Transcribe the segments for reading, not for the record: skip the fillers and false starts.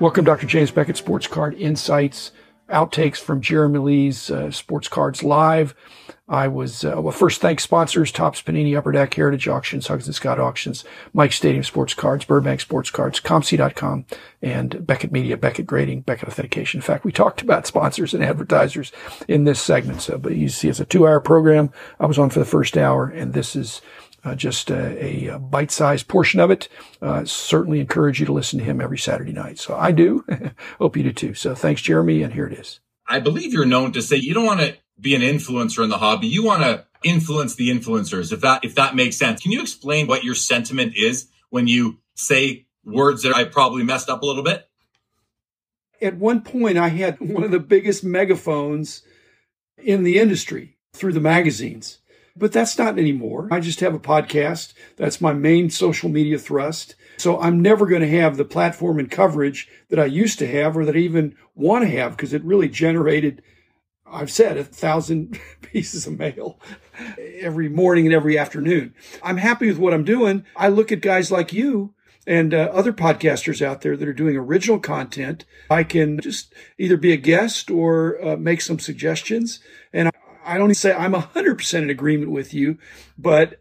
Welcome, Dr. James Beckett, Sports Card Insights, outtakes from Jeremy Lee's Sports Cards Live. I was, well, first thank sponsors, Topps, Panini, Upper Deck, Heritage Auctions, Huggins and Scott Auctions, Mike Stadium Sports Cards, Burbank Sports Cards, ComC.com, and Beckett Media, Beckett Grading, Beckett Authentication. In fact, we talked about sponsors and advertisers in this segment. So, but you see, it's a 2-hour program. I was on for the first hour, and this is just a bite-sized portion of it. Certainly encourage you to listen to him every Saturday night. So I do. Hope you do too. So thanks, Jeremy. And here it is. I believe you're known to say you don't want to be an influencer in the hobby. You want to influence the influencers, if that makes sense. Can you explain what your sentiment is when you say words that I probably messed up a little bit? At one point, I had one of the biggest megaphones in the industry through the magazines. But that's not anymore. I just have a podcast. That's my main social media thrust. So I'm never going to have the platform and coverage that I used to have or that I even want to have, because it really generated, I've said, 1,000 pieces of mail every morning and every afternoon. I'm happy with what I'm doing. I look at guys like you and other podcasters out there that are doing original content. I can just either be a guest or make some suggestions. And I don't say I'm 100% in agreement with you, but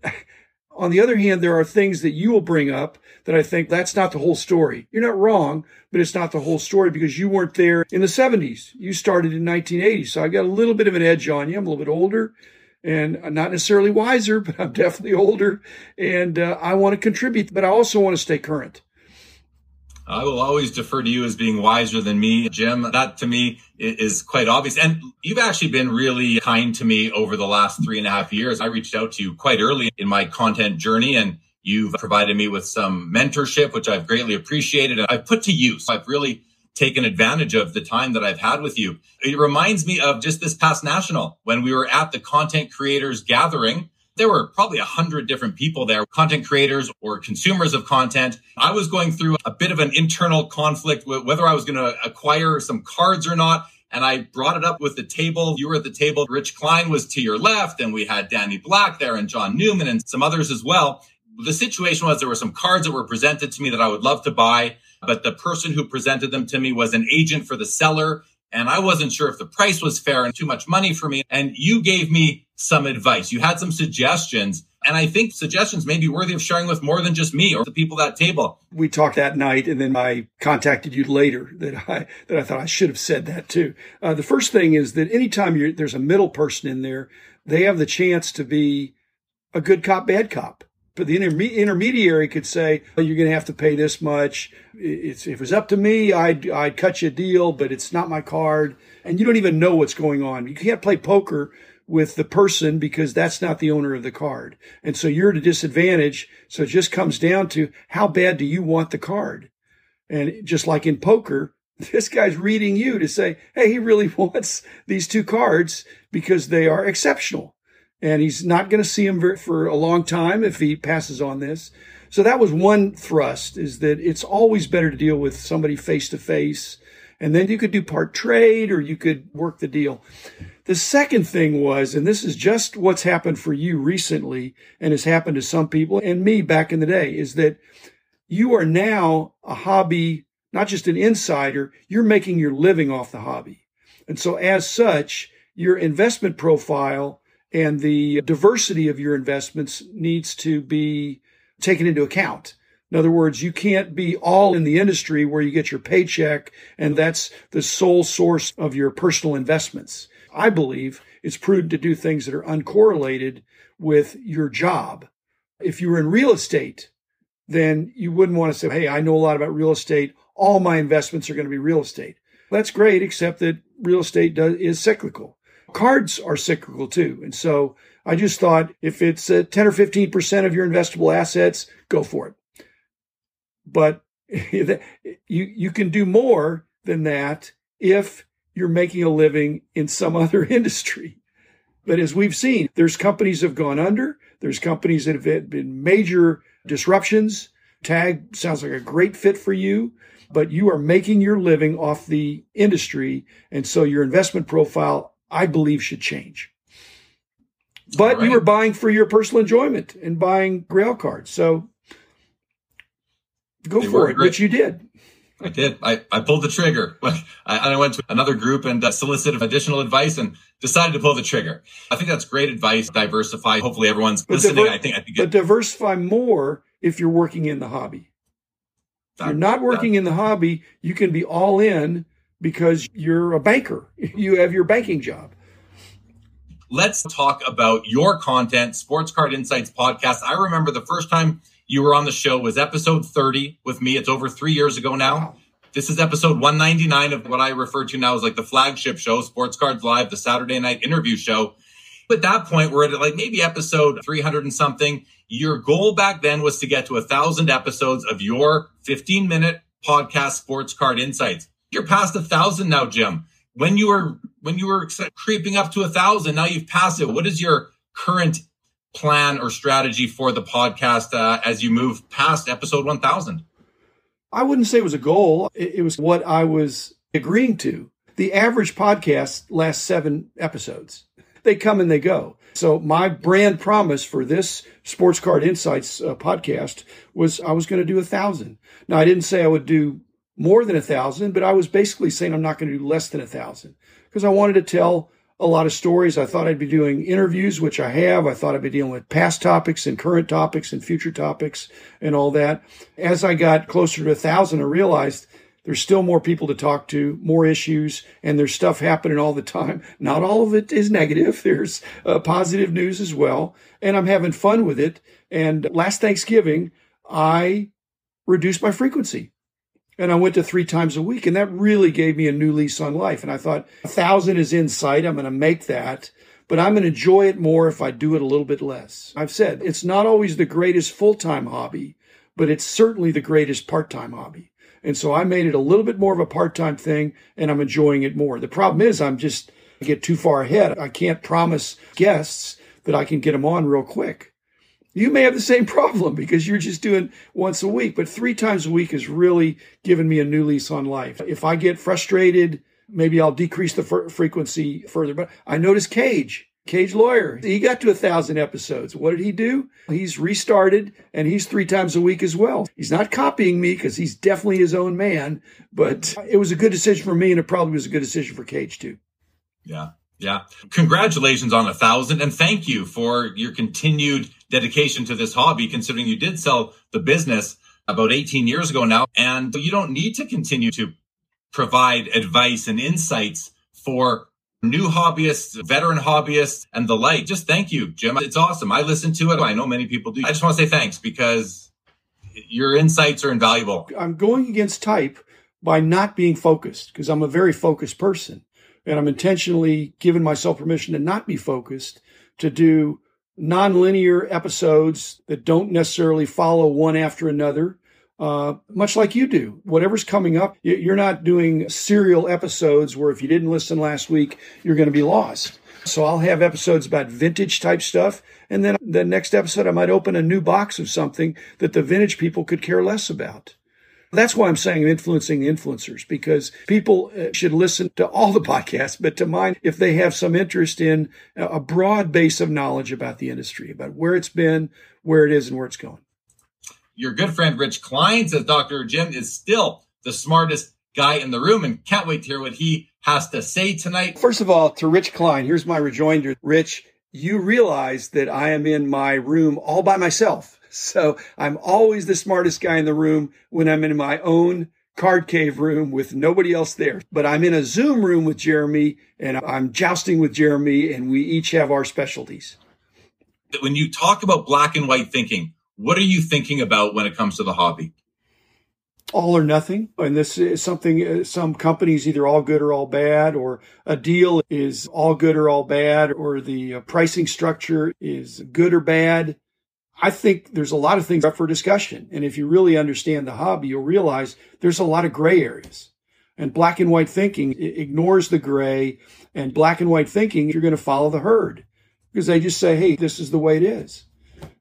on the other hand, there are things that you will bring up that I think that's not the whole story. You're not wrong, but it's not the whole story because you weren't there in the 70s. You started in 1980, so I've got a little bit of an edge on you. I'm a little bit older, and I'm not necessarily wiser, but I'm definitely older, and I want to contribute, but I also want to stay current. I will always defer to you as being wiser than me, Jim. That to me is quite obvious. And you've actually been really kind to me over the last 3.5 years. I reached out to you quite early in my content journey, and you've provided me with some mentorship, which I've greatly appreciated. And I've put to use. I've really taken advantage of the time that I've had with you. It reminds me of just this past national when we were at the content creators gathering. There were probably 100 different people there, content creators or consumers of content. I was going through a bit of an internal conflict with whether I was going to acquire some cards or not. And I brought it up with the table. You were at the table. Rich Klein was to your left. And we had Danny Black there and John Newman and some others as well. The situation was there were some cards that were presented to me that I would love to buy. But the person who presented them to me was an agent for the seller. And I wasn't sure if the price was fair and too much money for me. And you gave me some advice. You had some suggestions. And I think suggestions may be worthy of sharing with more than just me or the people at that table. We talked that night, and then I contacted you later that I thought I should have said that too. The first thing is that anytime there's a middle person in there, they have the chance to be a good cop, bad cop. But the intermediary could say, oh, you're going to have to pay this much. If it was up to me, I'd cut you a deal, but it's not my card. And you don't even know what's going on. You can't play poker with the person because that's not the owner of the card. And so you're at a disadvantage. So it just comes down to how bad do you want the card? And just like in poker, this guy's reading you to say, hey, he really wants these two cards because they are exceptional. And he's not going to see him for a long time if he passes on this. So that was one thrust, is that it's always better to deal with somebody face-to-face. And then you could do part trade or you could work the deal. The second thing was, and this is just what's happened for you recently and has happened to some people and me back in the day, is that you are now a hobby, not just an insider. You're making your living off the hobby. And so as such, your investment profile and the diversity of your investments needs to be taken into account. In other words, you can't be all in the industry where you get your paycheck and that's the sole source of your personal investments. I believe it's prudent to do things that are uncorrelated with your job. If you were in real estate, then you wouldn't want to say, hey, I know a lot about real estate. All my investments are going to be real estate. That's great, except that real estate is cyclical. Cards are cyclical too. And so I just thought if it's 10 or 15% of your investable assets, go for it. But you can do more than that if you're making a living in some other industry. But as we've seen, there's companies that have gone under. There's companies that have been major disruptions. Tag sounds like a great fit for you, but you are making your living off the industry. And so your investment profile, I believe, should change. But All right. You were buying for your personal enjoyment and buying Grail cards. So go for it, which you did. I did. I pulled the trigger. I went to another group and solicited additional advice and decided to pull the trigger. I think that's great advice. Diversify. Hopefully everyone's listening. But diversify more if you're working in the hobby. If you're not working in the hobby, you can be all in because you're a banker. You have your banking job. Let's talk about your content, Sports Card Insights podcast. I remember the first time you were on the show was episode 30 with me. It's over 3 years ago now. Wow. This is episode 199 of what I refer to now as like the flagship show, Sports Cards Live, the Saturday night interview show. At that point, we're at like maybe episode 300 and something. Your goal back then was to get to 1,000 episodes of your 15-minute podcast, Sports Card Insights. You're past 1,000 now, Jim. When you were creeping up to 1,000, now you've passed it. What is your current plan or strategy for the podcast as you move past episode 1,000? I wouldn't say it was a goal. It was what I was agreeing to. The average podcast lasts 7 episodes. They come and they go. So my brand promise for this Sports Card Insights podcast was I was going to do 1,000. Now, I didn't say I would do more than 1,000, but I was basically saying I'm not going to do less than 1,000 because I wanted to tell a lot of stories. I thought I'd be doing interviews, which I have. I thought I'd be dealing with past topics and current topics and future topics and all that. As I got closer to 1,000, I realized there's still more people to talk to, more issues, and there's stuff happening all the time. Not all of it is negative. There's positive news as well, and I'm having fun with it. And last Thanksgiving, I reduced my frequency. And I went to 3 times a week, and that really gave me a new lease on life. And I thought, 1,000 is in sight. I'm going to make that, but I'm going to enjoy it more if I do it a little bit less. I've said it's not always the greatest full-time hobby, but it's certainly the greatest part-time hobby. And so I made it a little bit more of a part-time thing, and I'm enjoying it more. The problem is I get too far ahead. I can't promise guests that I can get them on real quick. You may have the same problem because you're just doing once a week, but 3 times a week has really given me a new lease on life. If I get frustrated, maybe I'll decrease the frequency further. But I noticed Cage Lawyer, he got to 1,000 episodes. What did he do? He's restarted, and he's 3 times a week as well. He's not copying me because he's definitely his own man, but it was a good decision for me, and it probably was a good decision for Cage too. Yeah. Congratulations on 1,000, and thank you for your continued dedication to this hobby, considering you did sell the business about 18 years ago now, and you don't need to continue to provide advice and insights for new hobbyists, veteran hobbyists, and the like. Just thank you, Jim. It's awesome. I listen to it. I know many people do. I just want to say thanks because your insights are invaluable. I'm going against type by not being focused because I'm a very focused person, and I'm intentionally giving myself permission to not be focused, to do nonlinear episodes that don't necessarily follow one after another, much like you do. Whatever's coming up, you're not doing serial episodes where if you didn't listen last week, you're going to be lost. So I'll have episodes about vintage type stuff. And then the next episode, I might open a new box of something that the vintage people could care less about. That's why I'm saying influencing influencers, because people should listen to all the podcasts, but to mine, if they have some interest in a broad base of knowledge about the industry, about where it's been, where it is, and where it's going. Your good friend, Rich Klein, says Dr. Jim is still the smartest guy in the room and can't wait to hear what he has to say tonight. First of all, to Rich Klein, here's my rejoinder. Rich, you realize that I am in my room all by myself. So I'm always the smartest guy in the room when I'm in my own card cave room with nobody else there. But I'm in a Zoom room with Jeremy, and I'm jousting with Jeremy, and we each have our specialties. When you talk about black and white thinking, what are you thinking about when it comes to the hobby? All or nothing. And this is something, some companies either all good or all bad, or a deal is all good or all bad, or the pricing structure is good or bad. I think there's a lot of things up for discussion. And if you really understand the hobby, you'll realize there's a lot of gray areas. And black and white thinking ignores the gray. And black and white thinking, you're going to follow the herd because they just say, hey, this is the way it is.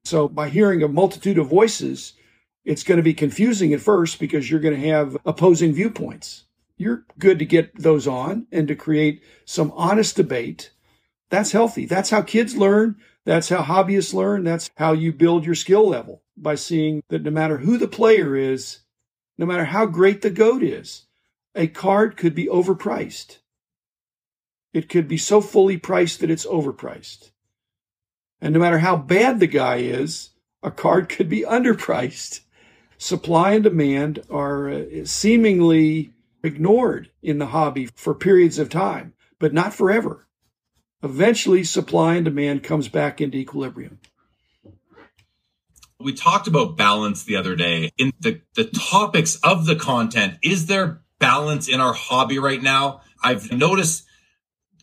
So by hearing a multitude of voices, it's going to be confusing at first because you're going to have opposing viewpoints. You're good to get those on and to create some honest debate. That's healthy. That's how kids learn. That's how hobbyists learn. That's how you build your skill level, by seeing that no matter who the player is, no matter how great the GOAT is. A card could be overpriced. It could be so fully priced that it's overpriced. And no matter how bad the guy is, a card could be underpriced. Supply and demand are seemingly ignored in the hobby for periods of time, but not forever. Eventually, supply and demand comes back into equilibrium. We talked about balance the other day. In the topics of the content, is there balance in our hobby right now? I've noticed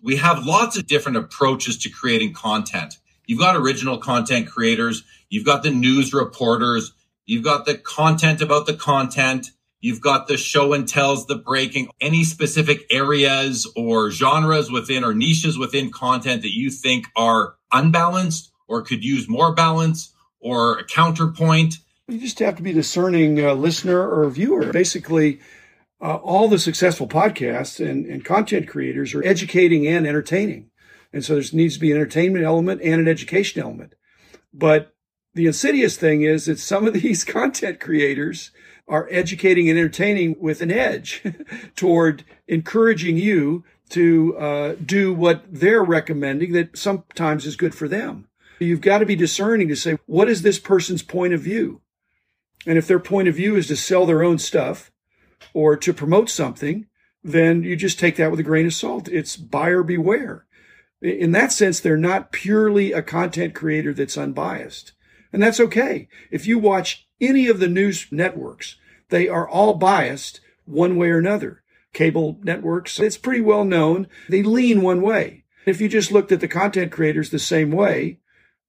we have lots of different approaches to creating content. You've got original content creators. You've got the news reporters. You've got the content about the content. You've got the show and tells, the breaking. Any specific areas or genres within or niches within content that you think are unbalanced or could use more balance or a counterpoint? You just have to be discerning listener or viewer. Basically, all the successful podcasts and content creators are educating and entertaining. And so there needs to be an entertainment element and an education element. But the insidious thing is that some of these content creators are educating and entertaining with an edge toward encouraging you to do what they're recommending that sometimes is good for them. You've got to be discerning to say, what is this person's point of view? And if their point of view is to sell their own stuff or to promote something, then you just take that with a grain of salt. It's buyer beware. In that sense, they're not purely a content creator that's unbiased. And that's okay. If you watch any of the news networks, they are all biased one way or another. Cable networks, it's pretty well known, they lean one way. If you just looked at the content creators the same way,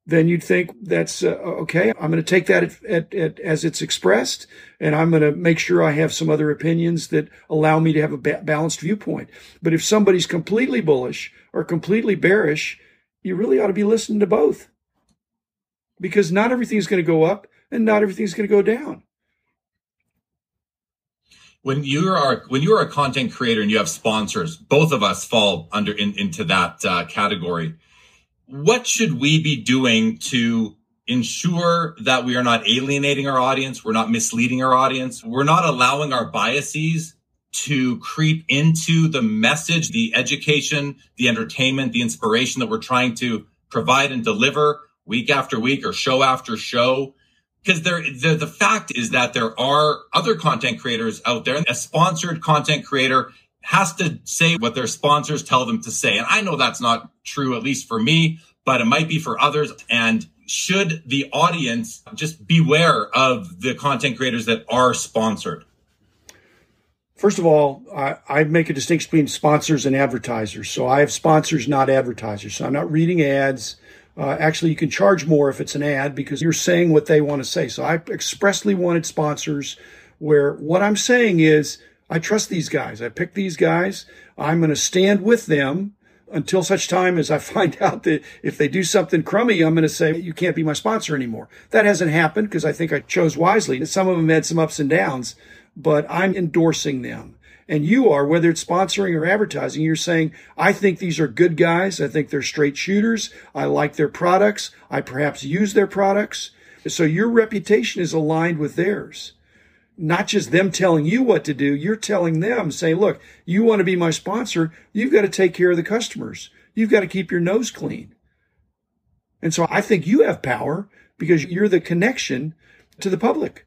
then you'd think that's okay. I'm going to take that as it's expressed, and I'm going to make sure I have some other opinions that allow me to have a balanced viewpoint. But if somebody's completely bullish or completely bearish, you really ought to be listening to both, because not everything's going to go up and not everything's going to go down. When you are a content creator and you have sponsors, both of us fall into that category. What should we be doing to ensure that we are not alienating our audience, we're not misleading our audience, we're not allowing our biases to creep into the message, the education, the entertainment, the inspiration that we're trying to provide and deliver week after week or show after show? Because the fact is that there are other content creators out there. A sponsored content creator has to say what their sponsors tell them to say. And I know that's not true, at least for me, but it might be for others. And should the audience just beware of the content creators that are sponsored? First of all, I make a distinction between sponsors and advertisers. So I have sponsors, not advertisers. So I'm not reading ads. Actually, you can charge more if it's an ad because you're saying what they want to say. So I expressly wanted sponsors where what I'm saying is, I trust these guys. I pick these guys. I'm going to stand with them until such time as I find out that if they do something crummy, I'm going to say, you can't be my sponsor anymore. That hasn't happened because I think I chose wisely. Some of them had some ups and downs, but I'm endorsing them. And you are, whether it's sponsoring or advertising, you're saying, I think these are good guys. I think they're straight shooters. I like their products. I perhaps use their products. So your reputation is aligned with theirs. Not just them telling you what to do, you're telling them, saying, look, you want to be my sponsor, you've got to take care of the customers. You've got to keep your nose clean. And so I think you have power because you're the connection to the public.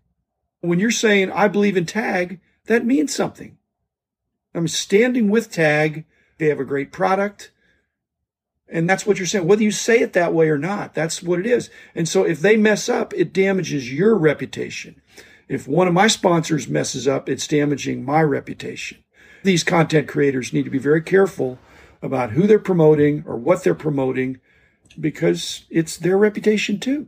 When you're saying, I believe in TAG, that means something. I'm standing with TAG. They have a great product. And that's what you're saying. Whether you say it that way or not, that's what it is. And so if they mess up, it damages your reputation. If one of my sponsors messes up, it's damaging my reputation. These content creators need to be very careful about who they're promoting or what they're promoting because it's their reputation too.